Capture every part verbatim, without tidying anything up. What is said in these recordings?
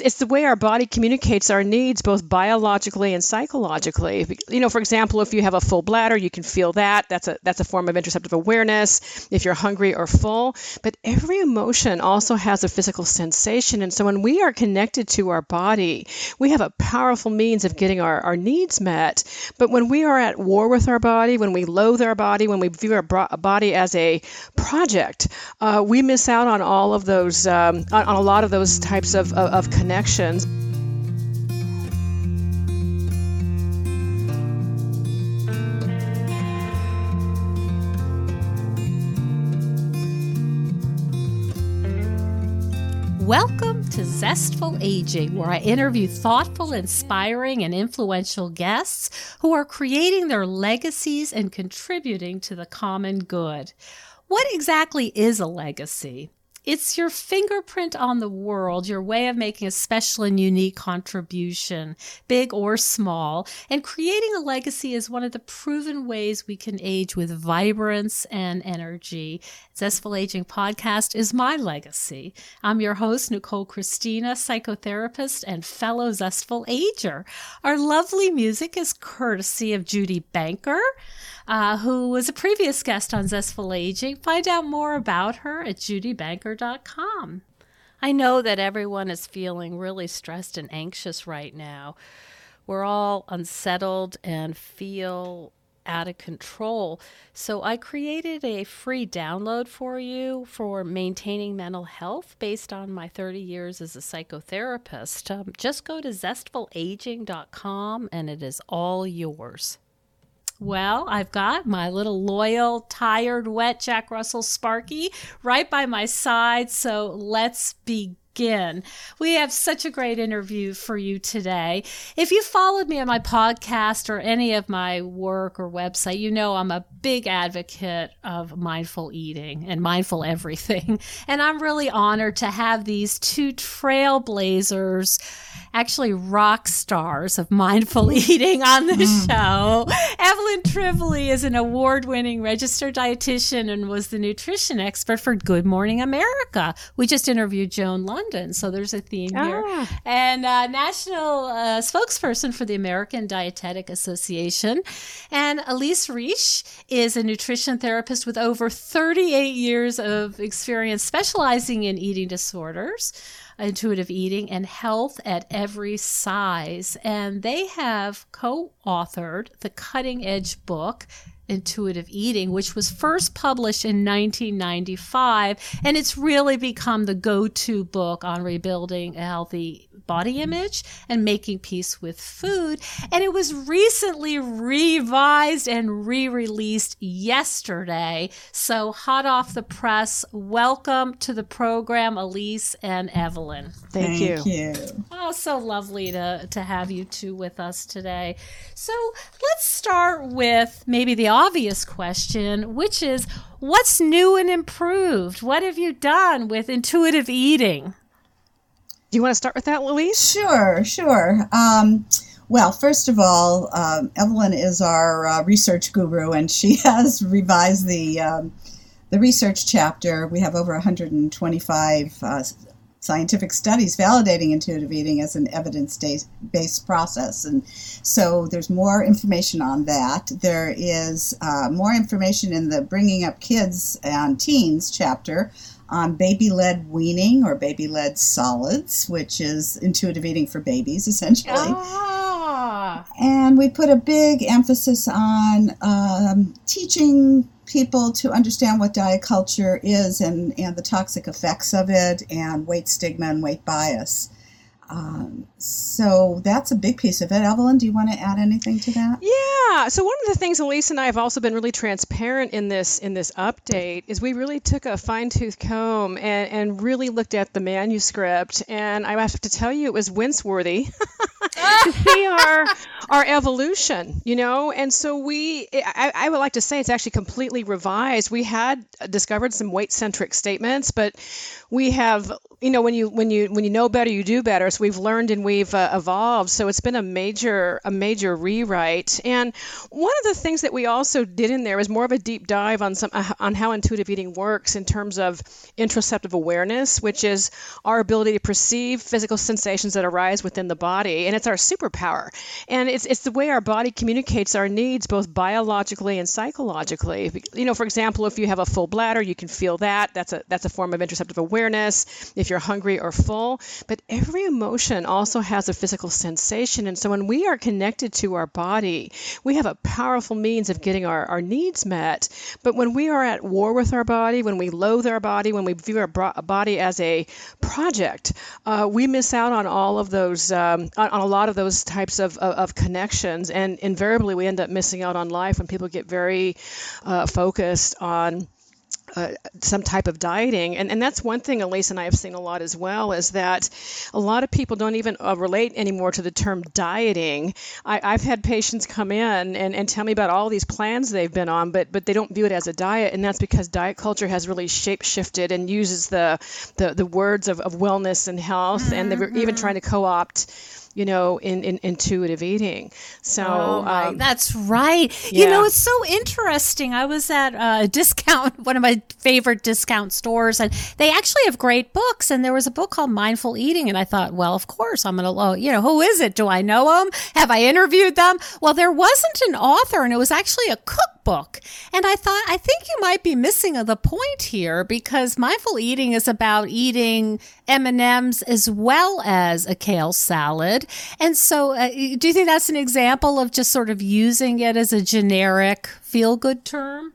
It's the way our body communicates our needs, both biologically and psychologically. You know, for example, if you have a full bladder, you can feel that. That's a that's a form of interoceptive awareness, if you're hungry or full. But every emotion also has a physical sensation. And so when we are connected to our body, we have a powerful means of getting our, our needs met. But when we are at war with our body, when we loathe our body, when we view our body as a project, uh, we miss out on all of those, um, on, on a lot of those types of, of, of connections. connections. Welcome to Zestful Aging, where I interview thoughtful, inspiring, and influential guests who are creating their legacies and contributing to the common good. What exactly is a legacy? It's your fingerprint on the world, your way of making a special and unique contribution, big or small. And creating a legacy is one of the proven ways we can age with vibrance and energy. Zestful Aging Podcast is my legacy. I'm your host, Nicole Christina, psychotherapist and fellow Zestful Ager. Our lovely music is courtesy of Judy Banker, uh, who was a previous guest on Zestful Aging. Find out more about her at judy banker dot com. I know that everyone is feeling really stressed and anxious right now. We're all unsettled and feel out of control. So I created a free download for you for maintaining mental health based on my thirty years as a psychotherapist. Um, just go to zestful aging dot com and it is all yours. Well, I've got my little loyal, tired, wet Jack Russell Sparky right by my side, so let's begin. Again, we have such a great interview for you today. If you followed me on my podcast or any of my work or website, you know I'm a big advocate of mindful eating and mindful everything. And I'm really honored to have these two trailblazers, actually rock stars of mindful eating on the mm. show. Evelyn Tribole is an award-winning registered dietitian and was the nutrition expert for Good Morning America. We just interviewed Joan Lund. So there's a theme here. Ah. And uh, national uh, spokesperson for the American Dietetic Association. And Elyse Resch is a nutrition therapist with over thirty-eight years of experience specializing in eating disorders, intuitive eating, and health at every size. And they have co-authored the cutting-edge book, Intuitive Eating, which was first published in nineteen ninety-five, and it's really become the go-to book on rebuilding a healthy body image and making peace with food. And it was recently revised and re-released yesterday. So hot off the press, welcome to the program, Elyse and Evelyn. Thank, Thank you. you. Oh, so lovely to, to have you two with us today. So let's start with maybe the obvious question, which is, what's new and improved? What have you done with intuitive eating? Do you want to start with that, Elyse? Sure, sure. Um, well, first of all, um, Evelyn is our uh, research guru, and she has revised the um, the research chapter. We have over one hundred twenty-five uh, scientific studies validating intuitive eating as an evidence-based process, and so there's more information on that. There is uh, more information in the Bringing Up Kids and Teens chapter on baby-led weaning or baby-led solids, which is intuitive eating for babies, essentially. Ah. And we put a big emphasis on um, teaching people to understand what diet culture is and, and the toxic effects of it and weight stigma and weight bias. Um, so that's a big piece of it. Evelyn, do you want to add anything to that? Yeah. So one of the things Elyse and I have also been really transparent in this in this update is we really took a fine-tooth comb and, and really looked at the manuscript. And I have to tell you, it was wince-worthy. We are our evolution, you know? And so we, I, I would like to say it's actually completely revised. We had discovered some weight-centric statements, but we have, you know, when you when you when you know better, you do better. So we've learned and we've uh, evolved. So it's been a major a major rewrite. And one of the things that we also did in there is more of a deep dive on some uh, on how intuitive eating works in terms of interoceptive awareness, which is our ability to perceive physical sensations that arise within the body, and it's our superpower. And it's it's the way our body communicates our needs, both biologically and psychologically. You know, for example, if you have a full bladder, you can feel that. That's a that's a form of interoceptive awareness. If you're hungry or full, but every emotion also has a physical sensation. And so when we are connected to our body, we have a powerful means of getting our, our needs met. But when we are at war with our body, when we loathe our body, when we view our body as a project, uh, we miss out on all of those, um, on, on a lot of those types of, of, of connections. And invariably, we end up missing out on life when people get very uh, focused on Uh, some type of dieting. And, and that's one thing Elyse and I have seen a lot as well, is that a lot of people don't even uh, relate anymore to the term dieting. I, I've had patients come in and, and tell me about all these plans they've been on, but but they don't view it as a diet. And that's because diet culture has really shape-shifted and uses the, the, the words of, of wellness and health. Mm-hmm. And they were even trying to co-opt, you know, in, in intuitive eating. So oh my, um, that's right. Yeah. You know, it's so interesting. I was at a discount, one of my favorite discount stores, and they actually have great books. And there was a book called Mindful Eating. And I thought, well, of course, I'm going to, oh, you know, who is it? Do I know them? Have I interviewed them? Well, there wasn't an author, and it was actually a cookbook. And I thought, I think you might be missing the point here, because mindful eating is about eating M and M's as well as a kale salad. And so uh, do you think that's an example of just sort of using it as a generic feel-good term?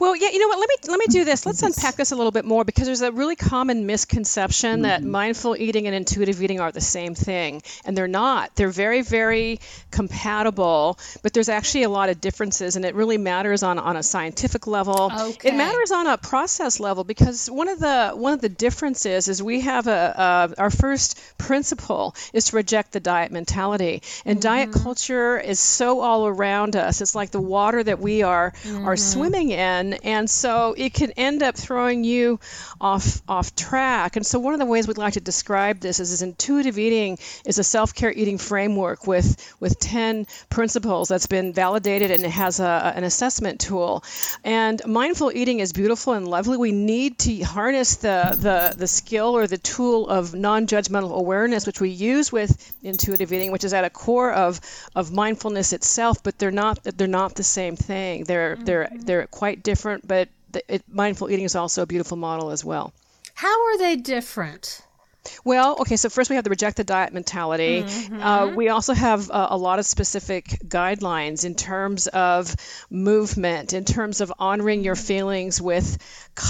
Well, yeah, you know what, let me let me do this. Let's unpack this a little bit more, because there's a really common misconception mm-hmm. that mindful eating and intuitive eating are the same thing, and they're not. They're very, very compatible, but there's actually a lot of differences, and it really matters on, on a scientific level. Okay. It matters on a process level, because one of the one of the differences is we have a, a our first principle is to reject the diet mentality, and mm-hmm. diet culture is so all around us. It's like the water that we are mm-hmm. are swimming in. And so it can end up throwing you off off track. And so one of the ways we'd like to describe this is, is intuitive eating is a self-care eating framework with with ten principles that's been validated, and it has a, an assessment tool. And mindful eating is beautiful and lovely. We need to harness the, the, the skill or the tool of non-judgmental awareness, which we use with intuitive eating, which is at a core of, of mindfulness itself, but they're not they're not the same thing. They're they're they're quite different. different, but the, it, mindful eating is also a beautiful model as well. How are they different? Well, okay, so first we have the reject the diet mentality. Mm-hmm. Uh, we also have uh, a lot of specific guidelines in terms of movement, in terms of honoring your feelings with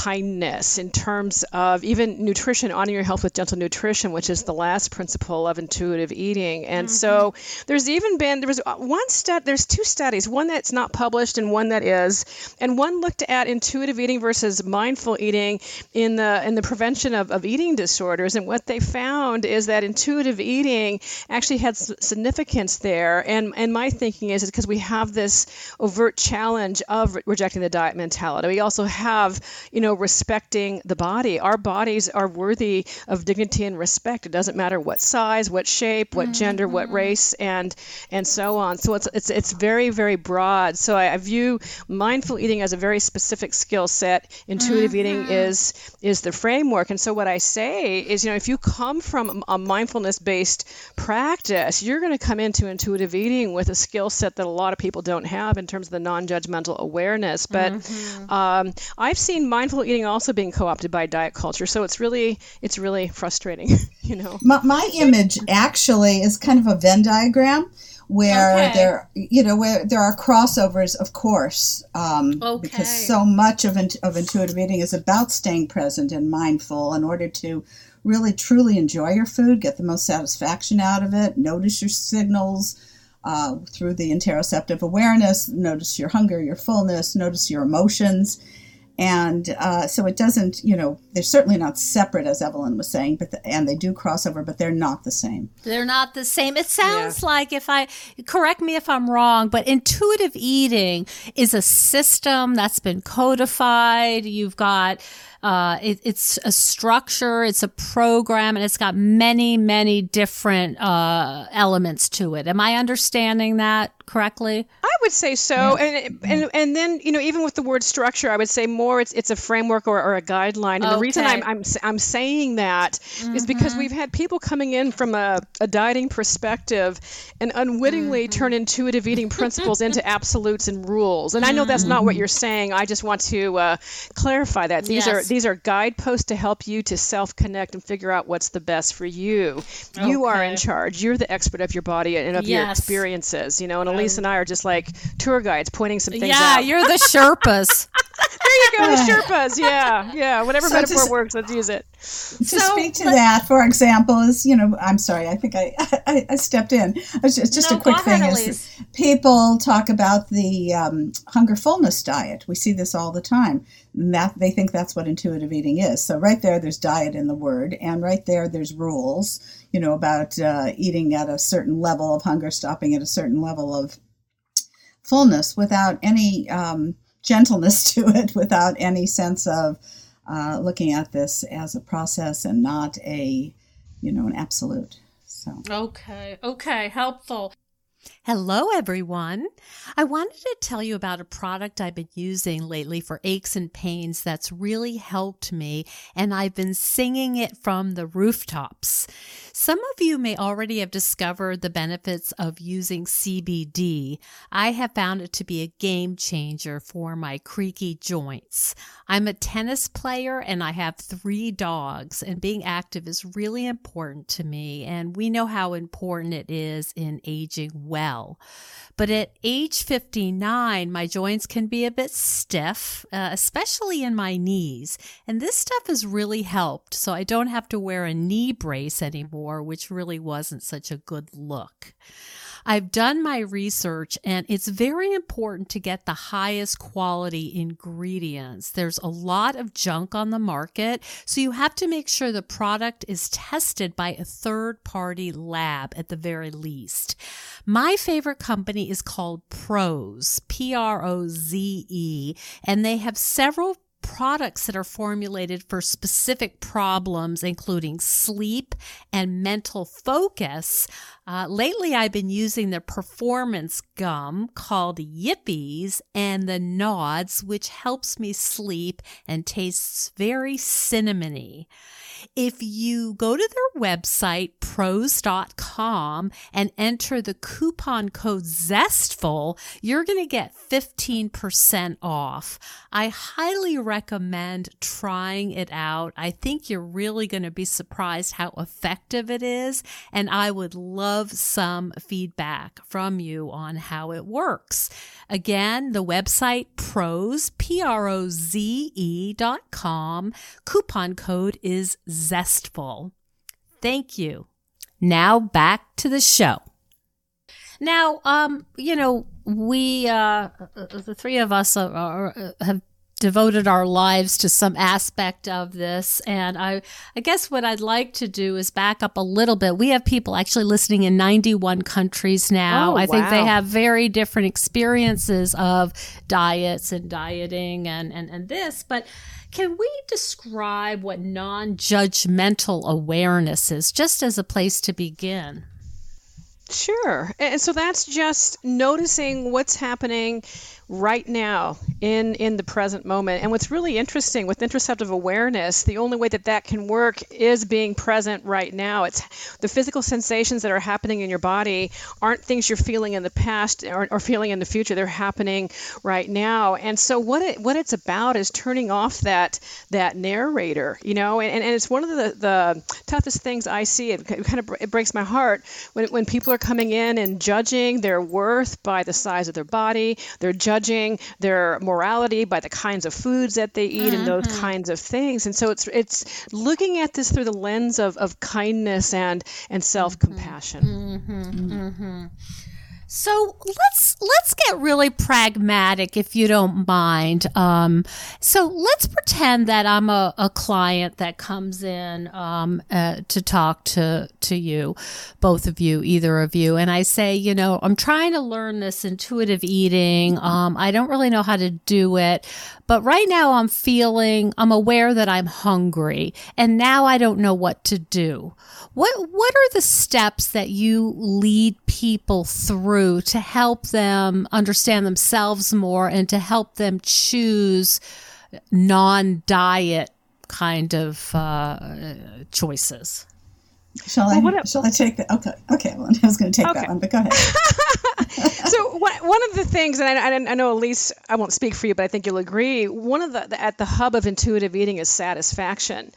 kindness, in terms of even nutrition, honoring your health with gentle nutrition, which is the last principle of intuitive eating. And mm-hmm. so there's even been, there was one stud, there's two studies, one that's not published and one that is, and one looked at intuitive eating versus mindful eating in the in the prevention of, of eating disorders. And what What they found is that intuitive eating actually had significance there. And, and my thinking is it's because we have this overt challenge of re- rejecting the diet mentality. We also have, you know, respecting the body. Our bodies are worthy of dignity and respect. It doesn't matter what size, what shape, what mm-hmm. gender, what race, and and so on. So it's it's it's very, very broad. So I, I view mindful eating as a very specific skill set. Intuitive mm-hmm. eating is is the framework. And so what I say is, you know, if you come from a mindfulness-based practice, you're going to come into intuitive eating with a skill set that a lot of people don't have in terms of the non-judgmental awareness. But mm-hmm. um, I've seen mindful eating also being co-opted by diet culture, so it's really it's really frustrating, you know. My, my image actually is kind of a Venn diagram where okay. there, you know, where there are crossovers, of course, um, okay. because so much of of intuitive eating is about staying present and mindful in order to really truly enjoy your food, get the most satisfaction out of it, notice your signals uh, through the interoceptive awareness, notice your hunger, your fullness, notice your emotions. And uh, so it doesn't, you know, they're certainly not separate, as Evelyn was saying, but the, and they do cross over, but they're not the same. They're not the same. It sounds yeah. like, if I, correct me if I'm wrong, but intuitive eating is a system that's been codified. You've got, uh, it, it's a structure, it's a program, and it's got many, many different uh, elements to it. Am I understanding that correctly? I would say so. Yeah. And, and and then, you know, even with the word structure, I would say more it's it's a framework or, or a guideline. And okay. the reason I'm I'm, I'm saying that mm-hmm. is because we've had people coming in from a, a dieting perspective and unwittingly mm-hmm. turn intuitive eating principles into absolutes and rules. And I know that's not what you're saying. I just want to uh, clarify that. These yes. are these are guideposts to help you to self-connect and figure out what's the best for you. Okay. You are in charge. You're the expert of your body and of yes. your experiences, you know, and a Elyse and I are just like tour guides pointing some things yeah, out. Yeah, you're the Sherpas. There you go, the Sherpas. Yeah, yeah. Whatever so metaphor to, works, let's use it. To so, speak to that, for example, is, you know, I'm sorry, I think I, I, I stepped in. It's just, just no, a quick thing ahead, is people talk about the um, hunger fullness diet. We see this all the time. That they think that's what intuitive eating is. So right there, there's diet in the word, and right there, there's rules, you know, about uh, eating at a certain level of hunger, stopping at a certain level of fullness without any um, gentleness to it, without any sense of uh, looking at this as a process and not a, you know, an absolute. So okay, okay, helpful. Hello, everyone. I wanted to tell you about a product I've been using lately for aches and pains that's really helped me, and I've been singing it from the rooftops. Some of you may already have discovered the benefits of using C B D. I have found it to be a game changer for my creaky joints. I'm a tennis player and I have three dogs, and being active is really important to me, and we know how important it is in aging well. But at age fifty-nine, my joints can be a bit stiff, uh, especially in my knees. And this stuff has really helped, so I don't have to wear a knee brace anymore, which really wasn't such a good look. I've done my research, and it's very important to get the highest quality ingredients. There's a lot of junk on the market, so you have to make sure the product is tested by a third-party lab at the very least. My favorite company is called Proze, P R O Z E, and they have several products that are formulated for specific problems, including sleep and mental focus. Uh, lately, I've been using the performance gum called Yippies and the Nods, which helps me sleep and tastes very cinnamony. If you go to their website, proze dot com, and enter the coupon code ZESTFUL, you're going to get fifteen percent off. I highly recommend trying it out. I think you're really going to be surprised how effective it is, and I would love some feedback from you on how it works. Again, the website Proze, P R O Z E dot com. Coupon code is ZESTFUL. Thank you. Now back to the show. Now, um, you know, we, uh, the three of us are, are, have devoted our lives to some aspect of this. And I, I guess what I'd like to do is back up a little bit. We have people actually listening in ninety-one countries now. Oh, I wow. think they have very different experiences of diets and dieting and, and, and this. But can we describe what non-judgmental awareness is, just as a place to begin? Sure. And so that's just noticing what's happening right now in, in the present moment. And what's really interesting with interoceptive awareness, the only way that that can work is being present right now. It's the physical sensations that are happening in your body aren't things you're feeling in the past or, or feeling in the future. They're happening right now. And so what it, what it's about is turning off that that narrator, you know, and, and it's one of the, the toughest things I see. It kind of it breaks my heart when, when people are coming in and judging their worth by the size of their body. They're judging their morality by the kinds of foods that they eat mm-hmm. and those kinds of things. And so it's it's looking at this through the lens of, of kindness and, and self-compassion. Mm-hmm. Mm-hmm. Mm-hmm. So let's let's get really pragmatic, if you don't mind. Um, so let's pretend that I'm a, a client that comes in um, uh, to talk to to you, both of you, either of you, and I say, you know, I'm trying to learn this intuitive eating. Um, I don't really know how to do it, but right now I'm feeling, I'm aware that I'm hungry, and now I don't know what to do. What what are the steps that you lead people through to help them understand themselves more and to help them choose non-diet kind of uh, choices? Shall I, well, shall I take that? Okay, okay. Well, I was going to take okay. that one, but go ahead. So what, one of the things, and I, I know Elyse, I won't speak for you, but I think you'll agree, one of the, the at the hub of intuitive eating is satisfaction,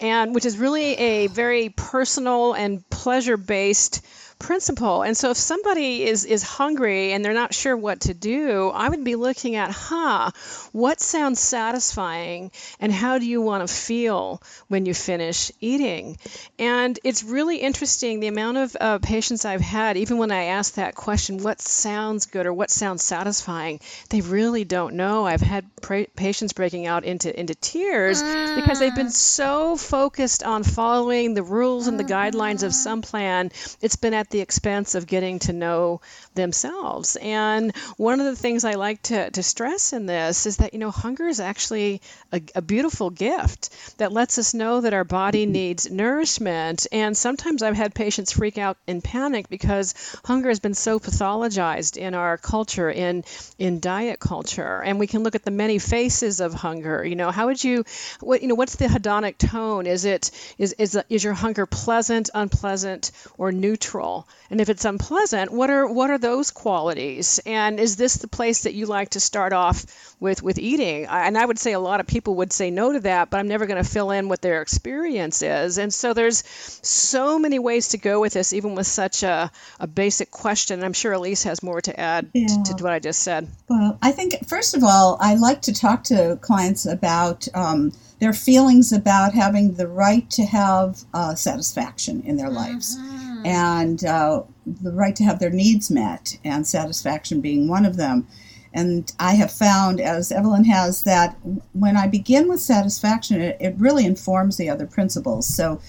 and which is really a very personal and pleasure-based principle. And so if somebody is is hungry and they're not sure what to do, I would be looking at, huh, what sounds satisfying and how do you want to feel when you finish eating? And it's really interesting the amount of uh, patients I've had, even when I ask that question, what sounds good or what sounds satisfying, they really don't know. I've had pra- patients breaking out into, into tears mm. because they've been so focused on following the rules and the guidelines of some plan, it's been at the expense of getting to know themselves. And one of the things I like to, to stress in this is that, you know, hunger is actually a, a beautiful gift that lets us know that our body needs nourishment. And sometimes I've had patients freak out in panic because hunger has been so pathologized in our culture, in in diet culture. And we can look at the many faces of hunger. You know, how would you, what, you know, what's the hedonic tone? Is it, is is is your hunger pleasant, unpleasant, or neutral? And if it's unpleasant, what are what are those qualities? And is this the place that you like to start off with with eating? I, and I would say a lot of people would say no to that, but I'm never going to fill in what their experience is. And so there's so many ways to go with this, even with such a, a basic question. I'm sure Elyse has more to add yeah. to, to what I just said. Well, I think, first of all, I like to talk to clients about um, their feelings about having the right to have uh, satisfaction in their lives. Mm-hmm. And uh, the right to have their needs met, and satisfaction being one of them. And I have found, as Evelyn has, that when I begin with satisfaction, it, it really informs the other principles. So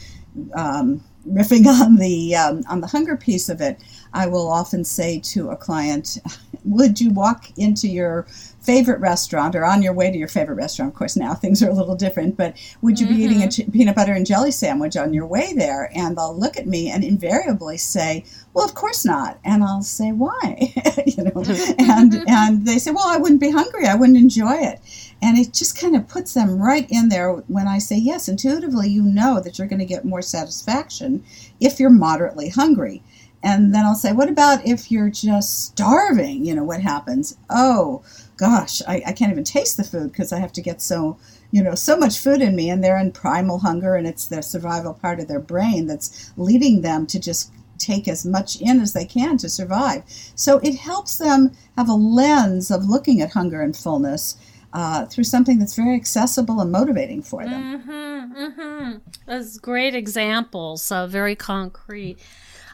um, riffing on the um, on the hunger piece of it, I will often say to a client, would you walk into your favorite restaurant, or on your way to your favorite restaurant? Of course, now things are a little different, but would you mm-hmm. be eating a ch- peanut butter and jelly sandwich on your way there? And they'll look at me and invariably say, well, of course not. And I'll say, why? You know, and and they say, well, I wouldn't be hungry. I wouldn't enjoy it. And it just kind of puts them right in there when I say, yes, intuitively, you know that you're going to get more satisfaction if you're moderately hungry. And then I'll say, what about if you're just starving? You know, what happens? Oh, gosh, I, I can't even taste the food because I have to get so, you know, so much food in me. And they're in primal hunger, and it's their survival part of their brain that's leading them to just take as much in as they can to survive. So it helps them have a lens of looking at hunger and fullness Uh, through something that's very accessible and motivating for them. Mm-hmm, mm-hmm. That's great examples, so very concrete.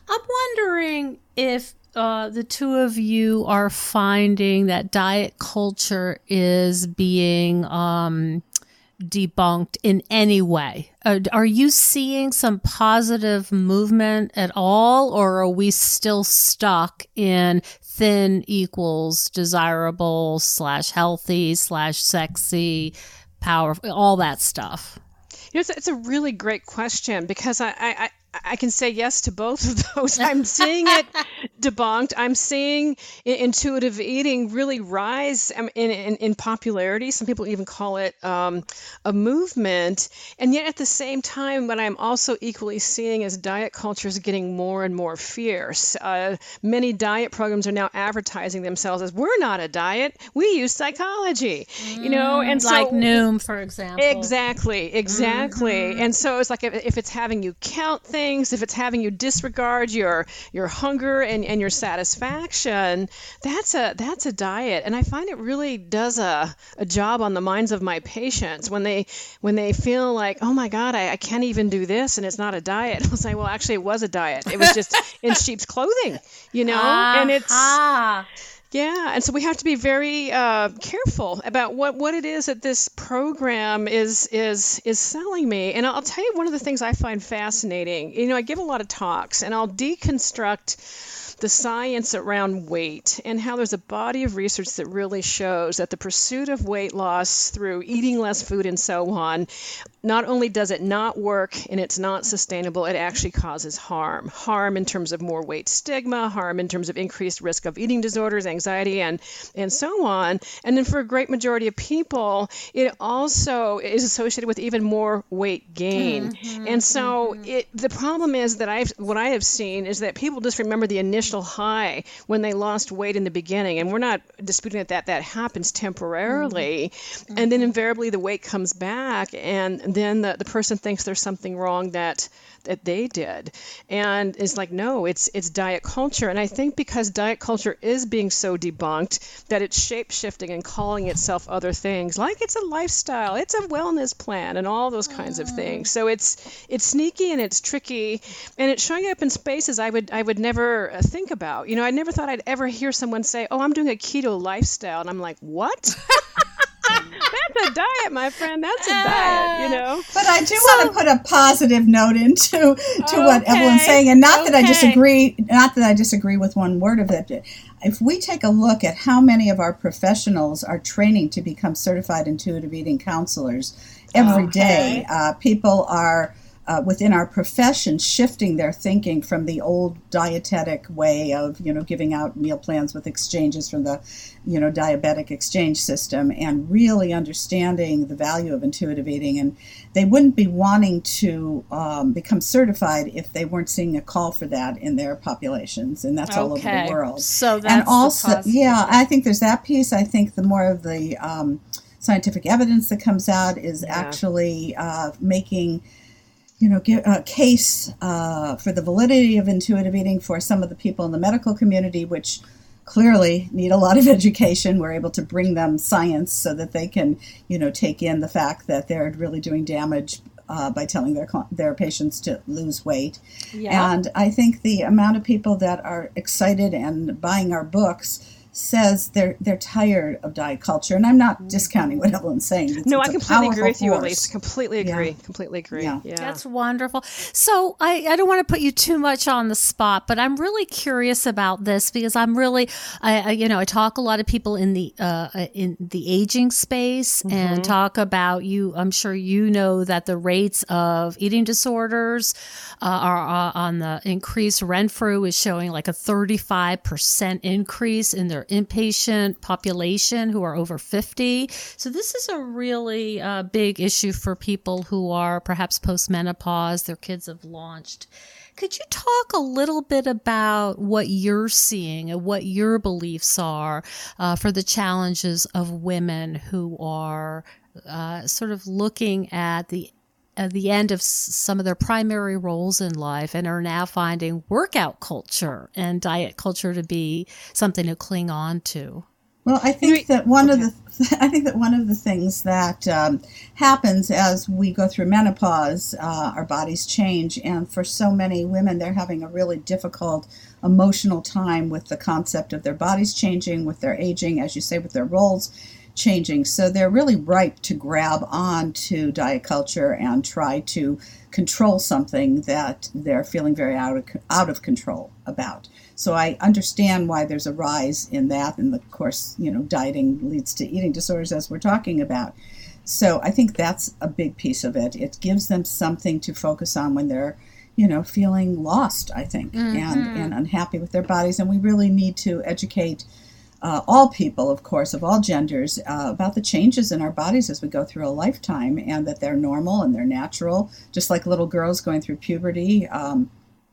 I'm wondering if uh, the two of you are finding that diet culture is being um, debunked in any way. Are, are you seeing some positive movement at all, or are we still stuck in thin equals desirable slash healthy slash sexy, powerful, all that stuff? You know, it's, it's a really great question, because I, I, I can say yes to both of those. I'm seeing it debunked. I'm seeing intuitive eating really rise in, in, in popularity. Some people even call it um, a movement. And yet at the same time, what I'm also equally seeing is diet culture is getting more and more fierce. Uh, many diet programs are now advertising themselves as, we're not a diet. We use psychology, mm, you know, and so, like Noom, for example. Exactly, exactly. Mm-hmm. And so it's like if, if it's having you count things, if it's having you disregard your your hunger and, and your satisfaction, that's a that's a diet. And I find it really does a, a job on the minds of my patients when they when they feel like, oh my God, I, I can't even do this and it's not a diet. I'll say, well, actually it was a diet. It was just in sheep's clothing, you know, uh-huh. and it's... Yeah, and so we have to be very uh, careful about what, what it is that this program is is is selling me. And I'll tell you one of the things I find fascinating. You know, I give a lot of talks, and I'll deconstruct the science around weight and how there's a body of research that really shows that the pursuit of weight loss through eating less food and so on, not only does it not work and it's not sustainable, it actually causes harm. Harm in terms of more weight stigma, harm in terms of increased risk of eating disorders, anxiety, anxiety and and so on. And then for a great majority of people, it also is associated with even more weight gain. Mm-hmm, and so mm-hmm. it, the problem is that I've what I have seen is that people just remember the initial high when they lost weight in the beginning. And we're not disputing that that, that happens temporarily. Mm-hmm. And then invariably the weight comes back, and then the, the person thinks there's something wrong that that they did. And it's like, no, it's it's diet culture. And I think because diet culture is being so debunked that it's shape-shifting and calling itself other things, like it's a lifestyle, it's a wellness plan, and all those kinds of things. So it's it's sneaky and it's tricky, and it's showing up in spaces I would I would never think about. You know, I never thought I'd ever hear someone say, oh, I'm doing a keto lifestyle, and I'm like, what? That's a diet, my friend. That's a diet, you know. But I do so, want to put a positive note into to okay, what Evelyn's saying, and not okay. that I disagree. Not that I disagree with one word of it. If we take a look at how many of our professionals are training to become certified intuitive eating counselors every okay. day, uh, people are uh, within our profession shifting their thinking from the old dietetic way of, you know, giving out meal plans with exchanges from the, you know, diabetic exchange system, and really understanding the value of intuitive eating. And they wouldn't be wanting to um, become certified if they weren't seeing a call for that in their populations, and that's okay. all over the world. So that's and also, yeah, I think there's that piece. I think the more of the um, scientific evidence that comes out is yeah. actually uh, making. You know, a case uh, for the validity of intuitive eating for some of the people in the medical community, which clearly need a lot of education. We're able to bring them science so that they can, you know, take in the fact that they're really doing damage uh, by telling their their patients to lose weight. Yeah. And I think the amount of people that are excited and buying our books says they're they're tired of diet culture, and I'm not mm-hmm. discounting what Evelyn's saying. It's, no, it's I completely agree with you, Elyse. Completely agree. Yeah. Completely agree. Yeah. yeah, that's wonderful. So I, I don't want to put you too much on the spot, but I'm really curious about this because I'm really, I, I you know, I talk a lot of people in the uh, in the aging space mm-hmm. and talk about you. I'm sure you know that the rates of eating disorders uh, are, are on the increase. Renfrew is showing like a thirty-five percent increase in their inpatient population who are over fifty. So this is a really uh, big issue for people who are perhaps post-menopause, their kids have launched. Could you talk a little bit about what you're seeing and what your beliefs are uh, for the challenges of women who are uh, sort of looking at the at the end of some of their primary roles in life and are now finding workout culture and diet culture to be something to cling on to? Well, I think that one okay. of the I think that one of the things that um, happens as we go through menopause, uh, our bodies change, and for so many women, they're having a really difficult emotional time with the concept of their bodies changing, with their aging, as you say, with their roles changing. So they're really ripe to grab on to diet culture and try to control something that they're feeling very out of, out of control about. So I understand why there's a rise in that. And of course, you know, dieting leads to eating disorders, as we're talking about. So I think that's a big piece of it. It gives them something to focus on when they're, you know, feeling lost, I think, mm-hmm. and, and unhappy with their bodies. And we really need to educate Uh, all people, of course, of all genders, uh, about the changes in our bodies as we go through a lifetime, and that they're normal and they're natural, just like little girls going through puberty, um,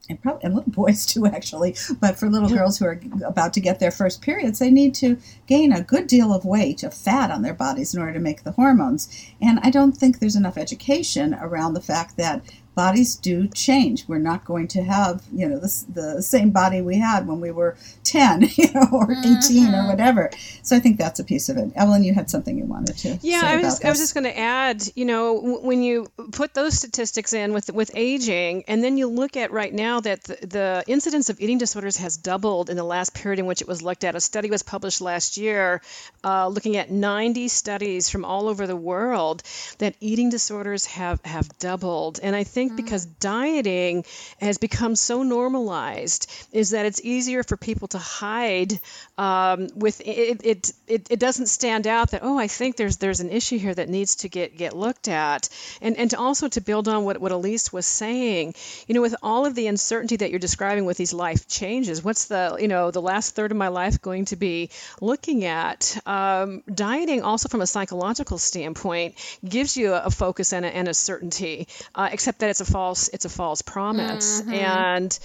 and, pro- and little boys too, actually. But for little girls who are about to get their first periods, they need to gain a good deal of weight, of fat on their bodies in order to make the hormones. And I don't think there's enough education around the fact that bodies do change. We're not going to have, you know, the, the same body we had when we were ten, you know, or eighteen mm-hmm. or whatever. So I think that's a piece of it. Evelyn, you had something you wanted to yeah, say I was, about this. Yeah, I was just going to add, you know, w- when you put those statistics in with with aging, and then you look at right now that the, the incidence of eating disorders has doubled in the last period in which it was looked at. A study was published last year uh, looking at ninety studies from all over the world that eating disorders have, have doubled. And I think think because dieting has become so normalized is that it's easier for people to hide um, with it it, it it doesn't stand out that, oh, I think there's there's an issue here that needs to get, get looked at. And and to also to build on what, what Elyse was saying, you know, with all of the uncertainty that you're describing with these life changes, what's the, you know, the last third of my life going to be looking at? Um, dieting also from a psychological standpoint gives you a, a focus and a, and a certainty, uh, except that it's a false it's a false promise, mm-hmm. and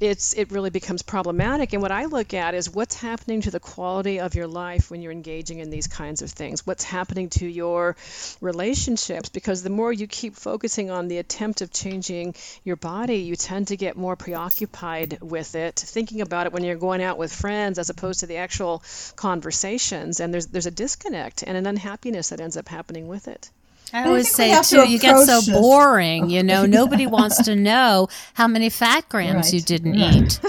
it's it really becomes problematic. And what I look at is what's happening to the quality of your life when you're engaging in these kinds of things, what's happening to your relationships, because the more you keep focusing on the attempt of changing your body, you tend to get more preoccupied with it, thinking about it when you're going out with friends as opposed to the actual conversations, and there's there's a disconnect and an unhappiness that ends up happening with it. I always I say, too, to you get so boring, you know, nobody wants to know how many fat grams right. you didn't right. eat.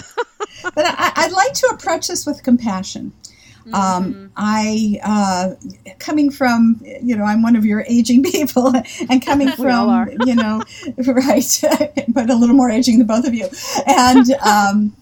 But I, I'd like to approach this with compassion. Mm-hmm. Um, I, uh, coming from, you know, I'm one of your aging people, and coming from, you know, right, but a little more aging than both of you. And um,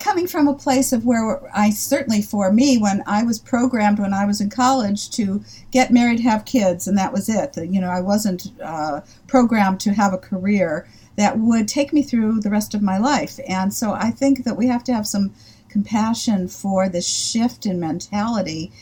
coming from a place of where I certainly, for me, when I was programmed when I was in college to get married, have kids, and that was it. You know, I wasn't uh, programmed to have a career that would take me through the rest of my life. And so I think that we have to have some compassion for the shift in mentality,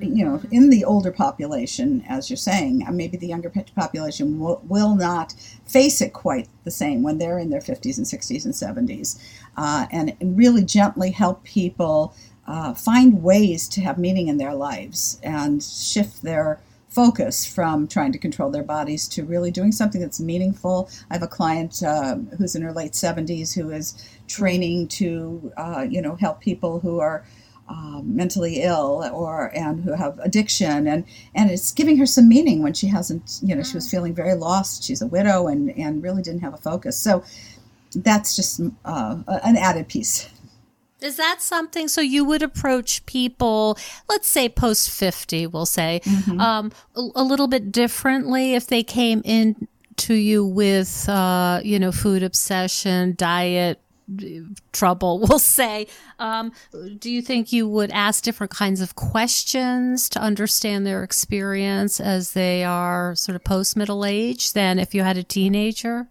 you know, in the older population, as you're saying. Maybe the younger population will, will not face it quite the same when they're in their fifties and sixties and seventies, uh, and, and really gently help people uh, find ways to have meaning in their lives and shift their focus from trying to control their bodies to really doing something that's meaningful. I have a client uh, who's in her late seventies who is training to, uh, you know, help people who are Um, mentally ill or and who have addiction, and and it's giving her some meaning when she hasn't, you know, she was feeling very lost. She's a widow and and really didn't have a focus. So that's just uh, an added piece. Is that something, so you would approach people, let's say post fifty, we'll say, mm-hmm. um, a, a little bit differently if they came in to you with, uh, you know, food obsession, diet trouble, we'll say. Um, do you think you would ask different kinds of questions to understand their experience as they are sort of post-middle age than if you had a teenager?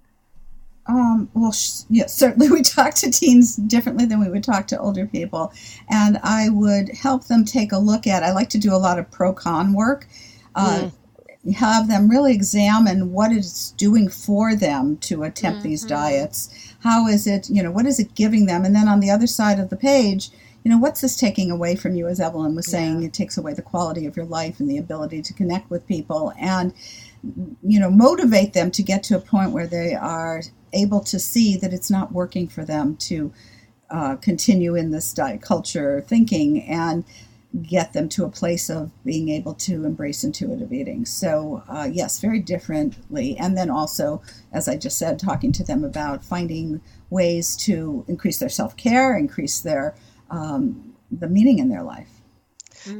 Um, well, sh- yes, yeah, certainly we talk to teens differently than we would talk to older people. And I would help them take a look at, I like to do a lot of pro-con work, uh, mm. have them really examine what it's doing for them to attempt mm-hmm. these diets. How is it, you know, what is it giving them? And then on the other side of the page, you know, what's this taking away from you? As Evelyn was saying, yeah. it takes away the quality of your life and the ability to connect with people, and, you know, motivate them to get to a point where they are able to see that it's not working for them to uh, continue in this diet culture thinking, and get them to a place of being able to embrace intuitive eating. So uh, yes, very differently. And then also, as I just said, talking to them about finding ways to increase their self-care, increase their um, the meaning in their life.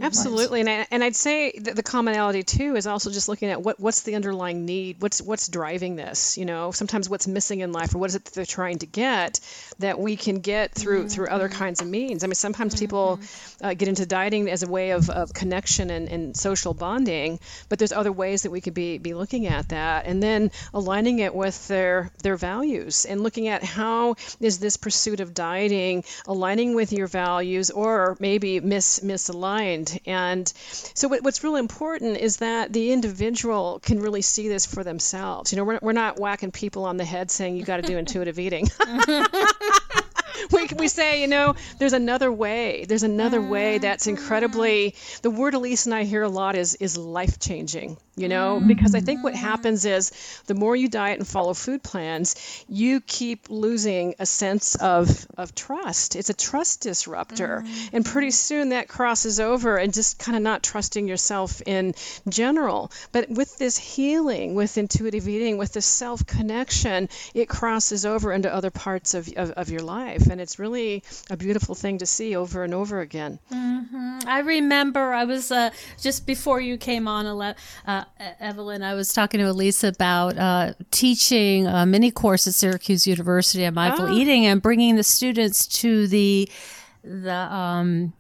Absolutely. And, I, and I'd say that the commonality, too, is also just looking at what, what's the underlying need, what's what's driving this, you know, sometimes what's missing in life, or what is it that they're trying to get that we can get through mm-hmm. through other kinds of means. I mean, sometimes mm-hmm. people uh, get into dieting as a way of, of connection and, and social bonding, but there's other ways that we could be, be looking at that, and then aligning it with their, their values, and looking at how is this pursuit of dieting aligning with your values, or maybe mis misaligned. And so what, what's really important is that the individual can really see this for themselves. You know, we're, we're not whacking people on the head saying, you got to do intuitive eating. we, we say, you know, there's another way. There's another way that's incredibly, the word Elyse and I hear a lot is is life-changing, you know, because I think what happens is the more you diet and follow food plans, you keep losing a sense of, of trust. It's a trust disruptor. Mm-hmm. And pretty soon that crosses over and just kind of not trusting yourself in general. But with this healing, with intuitive eating, with the self-connection, it crosses over into other parts of, of, of your life. And it's really a beautiful thing to see over and over again. Mm-hmm. I remember I was uh, just before you came on, uh, Evelyn, I was talking to Elyse about uh, teaching a mini course at Syracuse University on mindful oh. eating and bringing the students to the the um,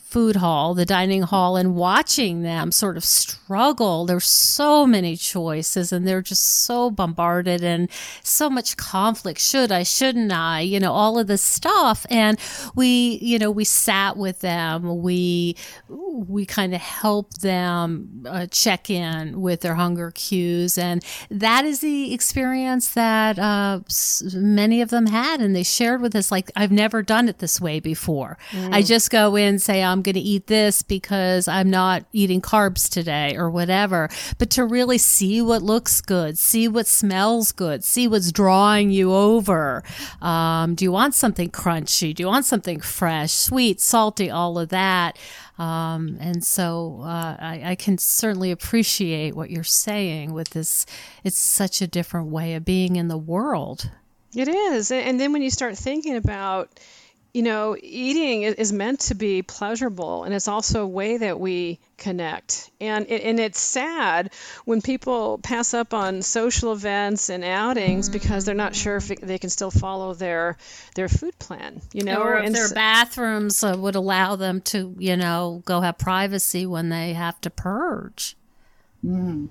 food hall, the dining hall, and watching them sort of struggle. There's so many choices and they're just so bombarded and so much conflict. Should I, shouldn't I, you know, all of this stuff. And we, you know, we sat with them. We, we kind of helped them uh, check in with their hunger cues. And that is the experience that uh, many of them had. And they shared with us, like, I've never done it this way before. Mm. I just go in, say I'm going to eat this because I'm not eating carbs today or whatever, but to really see what looks good, see what smells good, see what's drawing you over. Um, do you want something crunchy? Do you want something fresh, sweet, salty, all of that? Um, and so uh, I, I can certainly appreciate what you're saying with this. It's such a different way of being in the world. It is. And then when you start thinking about, you know, eating is meant to be pleasurable, and it's also a way that we connect. And it, and it's sad when people pass up on social events and outings because they're not sure if it, they can still follow their their food plan, you know, or if and their so, bathrooms uh, would allow them to, you know, go have privacy when they have to purge. Mm.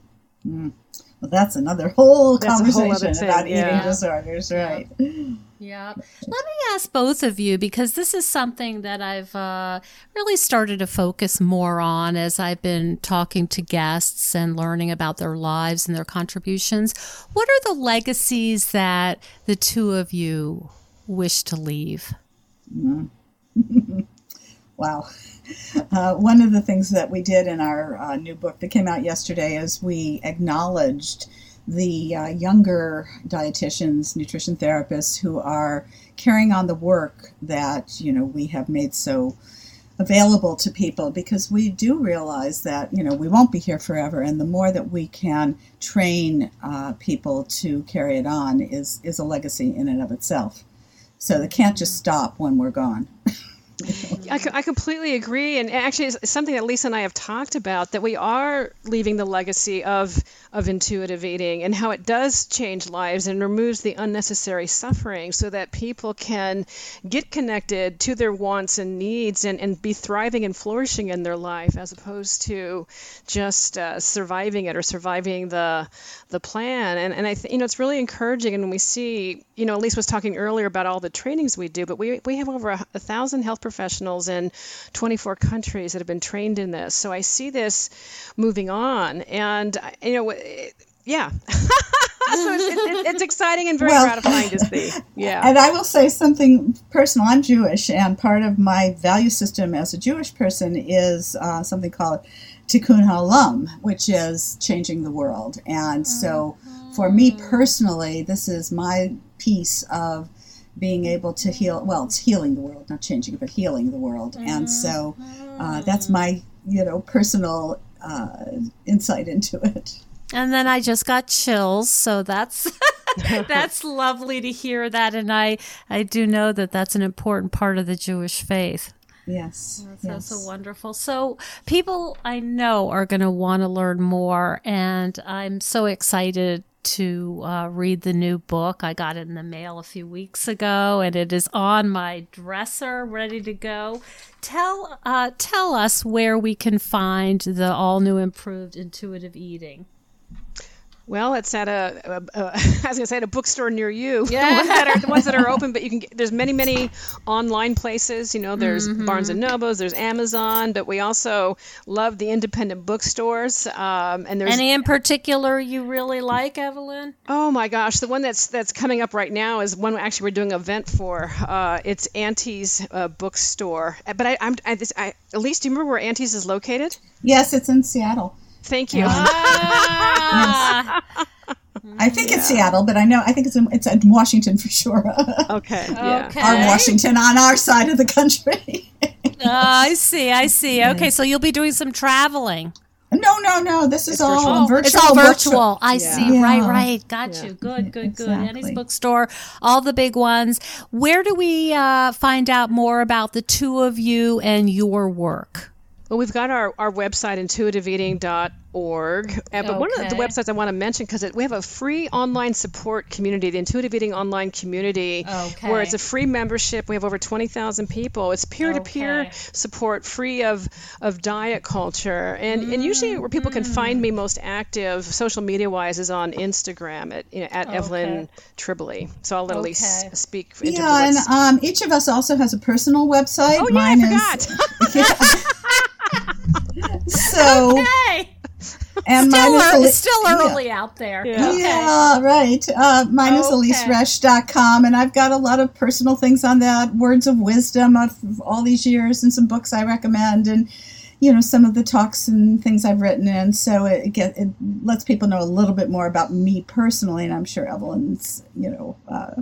Mm. Well, that's another whole that's conversation whole other thing, about yeah. eating disorders, right? Yeah. Yeah. Let me ask both of you, because this is something that I've uh, really started to focus more on as I've been talking to guests and learning about their lives and their contributions. What are the legacies that the two of you wish to leave? Mm-hmm. Wow. Uh, one of the things that we did in our uh, new book that came out yesterday is we acknowledged the uh, younger dietitians, nutrition therapists who are carrying on the work that, you know, we have made so available to people, because we do realize that, you know, we won't be here forever. And the more that we can train uh, people to carry it on is, is a legacy in and of itself. So they can't just stop when we're gone. I, I completely agree. And actually, it's something that Lisa and I have talked about, that we are leaving the legacy of of intuitive eating and how it does change lives and removes the unnecessary suffering so that people can get connected to their wants and needs and, and be thriving and flourishing in their life, as opposed to just uh, surviving it or surviving the the plan. And, and I think, you know, it's really encouraging. And we see, you know, Elise was talking earlier about all the trainings we do, but we, we have over a, a thousand health professionals in twenty-four countries that have been trained in this. So I see this moving on, and you know, it, yeah, so it's, it, it's exciting and very well, gratifying to see. Yeah, and I will say something personal. I'm Jewish, and part of my value system as a Jewish person is uh, something called Tikkun Olam, which is changing the world. And so, for me personally, this is my piece of being able to heal. Well, it's healing the world, not changing, but healing the world. And so uh, that's my, you know, personal uh, insight into it. And then I just got chills. So that's that's lovely to hear that. And I, I do know that that's an important part of the Jewish faith. Yes. That's, yes. That's so wonderful. So people I know are going to want to learn more. And I'm so excited to uh, read the new book. I got it in the mail a few weeks ago, and it is on my dresser, ready to go. Tell uh, tell us where we can find the all-new improved Intuitive Eating. Well, it's at a, a, a I was going to say at a bookstore near you. Yeah. The ones that are, the ones that are open, but you can get, there's many, many online places. You know, there's mm-hmm. Barnes and Nobles, there's Amazon, but we also love the independent bookstores. Um, and there's any in particular you really like, Evelyn? Oh my gosh, the one that's that's coming up right now is one actually we're doing an event for. Uh, it's Auntie's uh, bookstore, but I, I'm I, this, I at least do you remember where Auntie's is located? Yes, it's in Seattle. Thank you. Ah. Yes. I think yeah. it's Seattle, but I know I think it's in, it's in Washington for sure. Okay. Yeah. Okay. Our Washington on our side of the country. oh, I see. I see. Okay, so you'll be doing some traveling. No, no, no. This is it's all virtual. Oh, virtual. It's all virtual. virtual. I yeah. see. Yeah. Right, right. Got yeah. you. Good, good, exactly. good. Annie's Bookstore, all the big ones. Where do we uh, find out more about the two of you and your work? Well, we've got our, our website, intuitive eating dot org. Uh, but okay. one of the, the websites I want to mention, because we have a free online support community, the Intuitive Eating Online Community, okay. where it's a free membership. We have over twenty thousand people. It's peer-to-peer okay. support, free of of diet culture. And mm. and usually where people mm. can find me most active, social media-wise, is on Instagram at, you know, at okay. Evelyn Tribole. So I'll let okay. Elyse speak. Into yeah, and um, each of us also has a personal website. Oh, yeah, Mine I forgot. Is, So, okay. and still, are, Eli- still early yeah. out there. Yeah, okay. yeah right. Uh, mine is okay. Elyse Resch dot com, and I've got a lot of personal things on that, words of wisdom of all these years, and some books I recommend, and you know some of the talks and things I've written. And so it, get, it lets people know a little bit more about me personally, and I'm sure Evelyn's, you know. Uh,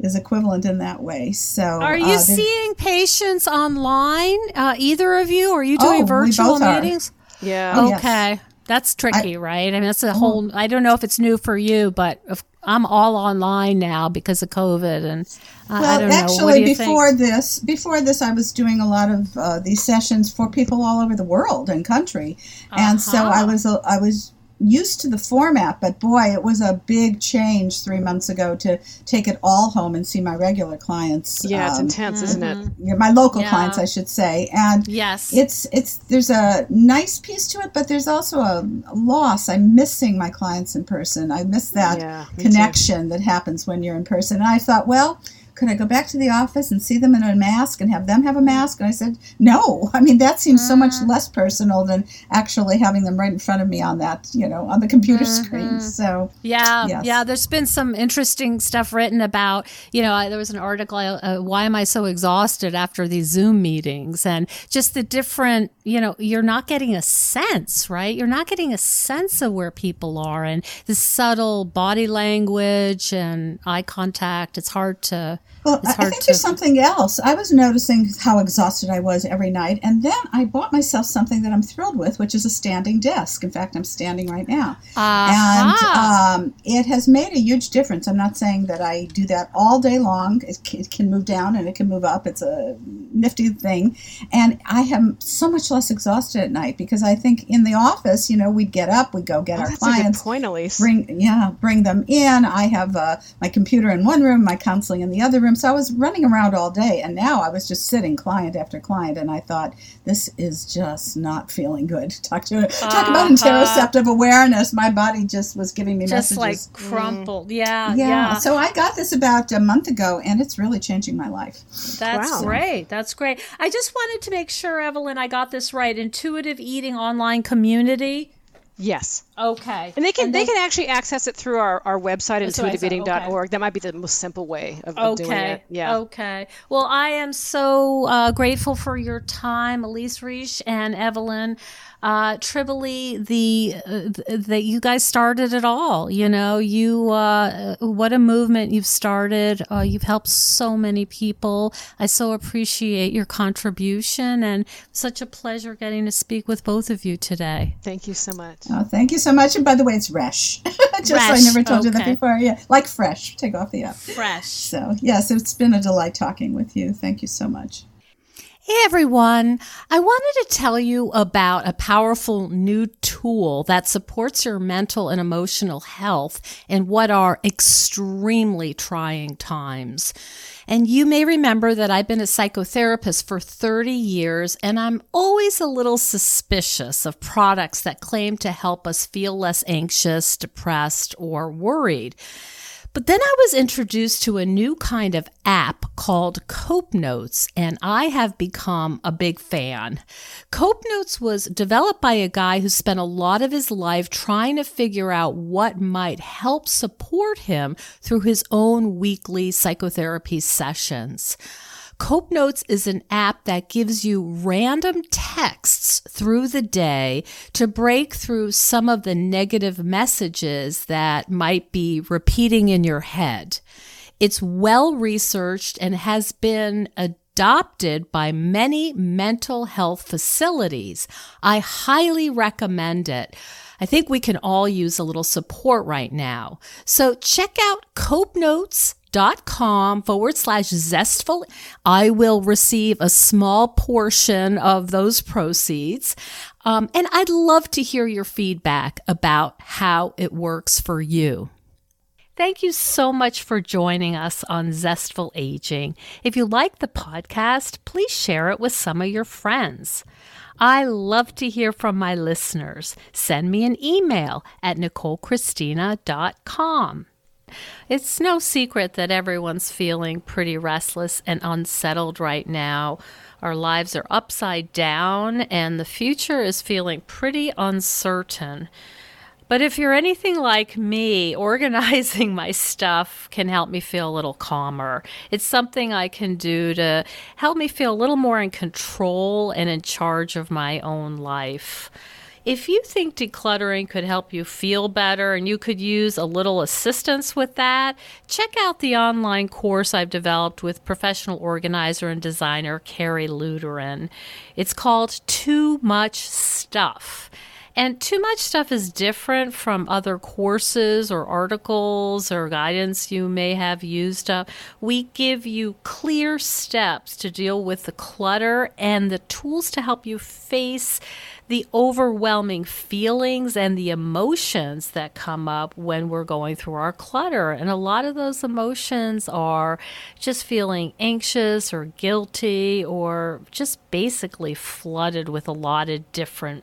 is equivalent in that way. So, are you uh, seeing patients online, uh, either of you? Or are you doing oh, virtual meetings? Are. Yeah. Okay. Yes. That's tricky, I, right? I mean, that's a whole, I don't know if it's new for you, but if, I'm all online now because of COVID. And uh, well, I don't actually, know. Well, actually, before think? this, before this, I was doing a lot of uh, these sessions for people all over the world and country. Uh-huh. And so I was, uh, I was, used to the format, but boy, it was a big change three months ago to take it all home and see my regular clients. Yeah, it's um, intense, mm-hmm. isn't it? My local yeah. clients, I should say. And yes, it's it's there's a nice piece to it, but there's also a loss. I'm missing my clients in person. I miss that yeah, connection that happens when you're in person. And I thought, well, could I go back to the office and see them in a mask and have them have a mask? And I said, no. I mean, that seems so much less personal than actually having them right in front of me on that, you know, on the computer mm-hmm. screen. So, yeah, yes. yeah. There's been some interesting stuff written about, you know, I, there was an article, uh, why am I so exhausted after these Zoom meetings? And just the different, you know, you're not getting a sense, right? You're not getting a sense of where people are and the subtle body language and eye contact. It's hard to... Well, I think to... there's something else. I was noticing how exhausted I was every night, and then I bought myself something that I'm thrilled with, which is a standing desk. In fact, I'm standing right now. Uh-huh. And um, it has made a huge difference. I'm not saying that I do that all day long. It can, it can move down and it can move up. It's a nifty thing. And I am so much less exhausted at night because I think in the office, you know, we'd get up, we'd go get oh, our that's clients. That's a good point, Elyse. Bring, yeah, bring them in. I have uh, my computer in one room, my counseling in the other room. So I was running around all day, and now I was just sitting client after client, and I thought, this is just not feeling good. Talk to uh-huh. talk about interoceptive awareness. My body just was giving me just messages. Just like crumpled. Mm. Yeah, yeah, yeah. So I got this about a month ago, and it's really changing my life. That's wow. great. That's great. I just wanted to make sure, Evelyn, I got this right. Intuitive Eating Online Community. Yes. Okay. And they can and they, they can actually access it through our, our website, intuitive eating dot org. Okay. That might be the most simple way of, of okay. doing it. Yeah. Okay. Well, I am so uh, grateful for your time, Elyse Resch and Evelyn uh, Tribole, the uh, that you guys started it all. You know, you uh, what a movement you've started. Uh, you've helped so many people. I so appreciate your contribution, and such a pleasure getting to speak with both of you today. Thank you so much. Oh, thank you so much. And by the way, it's Resch. Just Resch. So I never told okay. you that before. Yeah, like fresh. Take off the F. Fresh. So, yes, it's been a delight talking with you. Thank you so much. Hey, everyone. I wanted to tell you about a powerful new tool that supports your mental and emotional health in what are extremely trying times. And you may remember that I've been a psychotherapist for thirty years, and I'm always a little suspicious of products that claim to help us feel less anxious, depressed, or worried. But then I was introduced to a new kind of app called Cope Notes, and I have become a big fan. Cope Notes was developed by a guy who spent a lot of his life trying to figure out what might help support him through his own weekly psychotherapy sessions. Cope Notes is an app that gives you random texts through the day to break through some of the negative messages that might be repeating in your head. It's well-researched and has been adopted by many mental health facilities. I highly recommend it. I think we can all use a little support right now. So check out copenotes.com forward slash zestful. I will receive a small portion of those proceeds. Um, and I'd love to hear your feedback about how it works for you. Thank you so much for joining us on Zestful Aging. If you like the podcast, please share it with some of your friends. I love to hear from my listeners. Send me an email at nicole christina dot com. It's no secret that everyone's feeling pretty restless and unsettled right now. Our lives are upside down and the future is feeling pretty uncertain. But if you're anything like me, organizing my stuff can help me feel a little calmer. It's something I can do to help me feel a little more in control and in charge of my own life. If you think decluttering could help you feel better and you could use a little assistance with that, check out the online course I've developed with professional organizer and designer Carrie Luderin. It's called Too Much Stuff. And Too Much Stuff is different from other courses or articles or guidance you may have used up. We give you clear steps to deal with the clutter and the tools to help you face the overwhelming feelings and the emotions that come up when we're going through our clutter. And a lot of those emotions are just feeling anxious or guilty or just basically flooded with a lot of different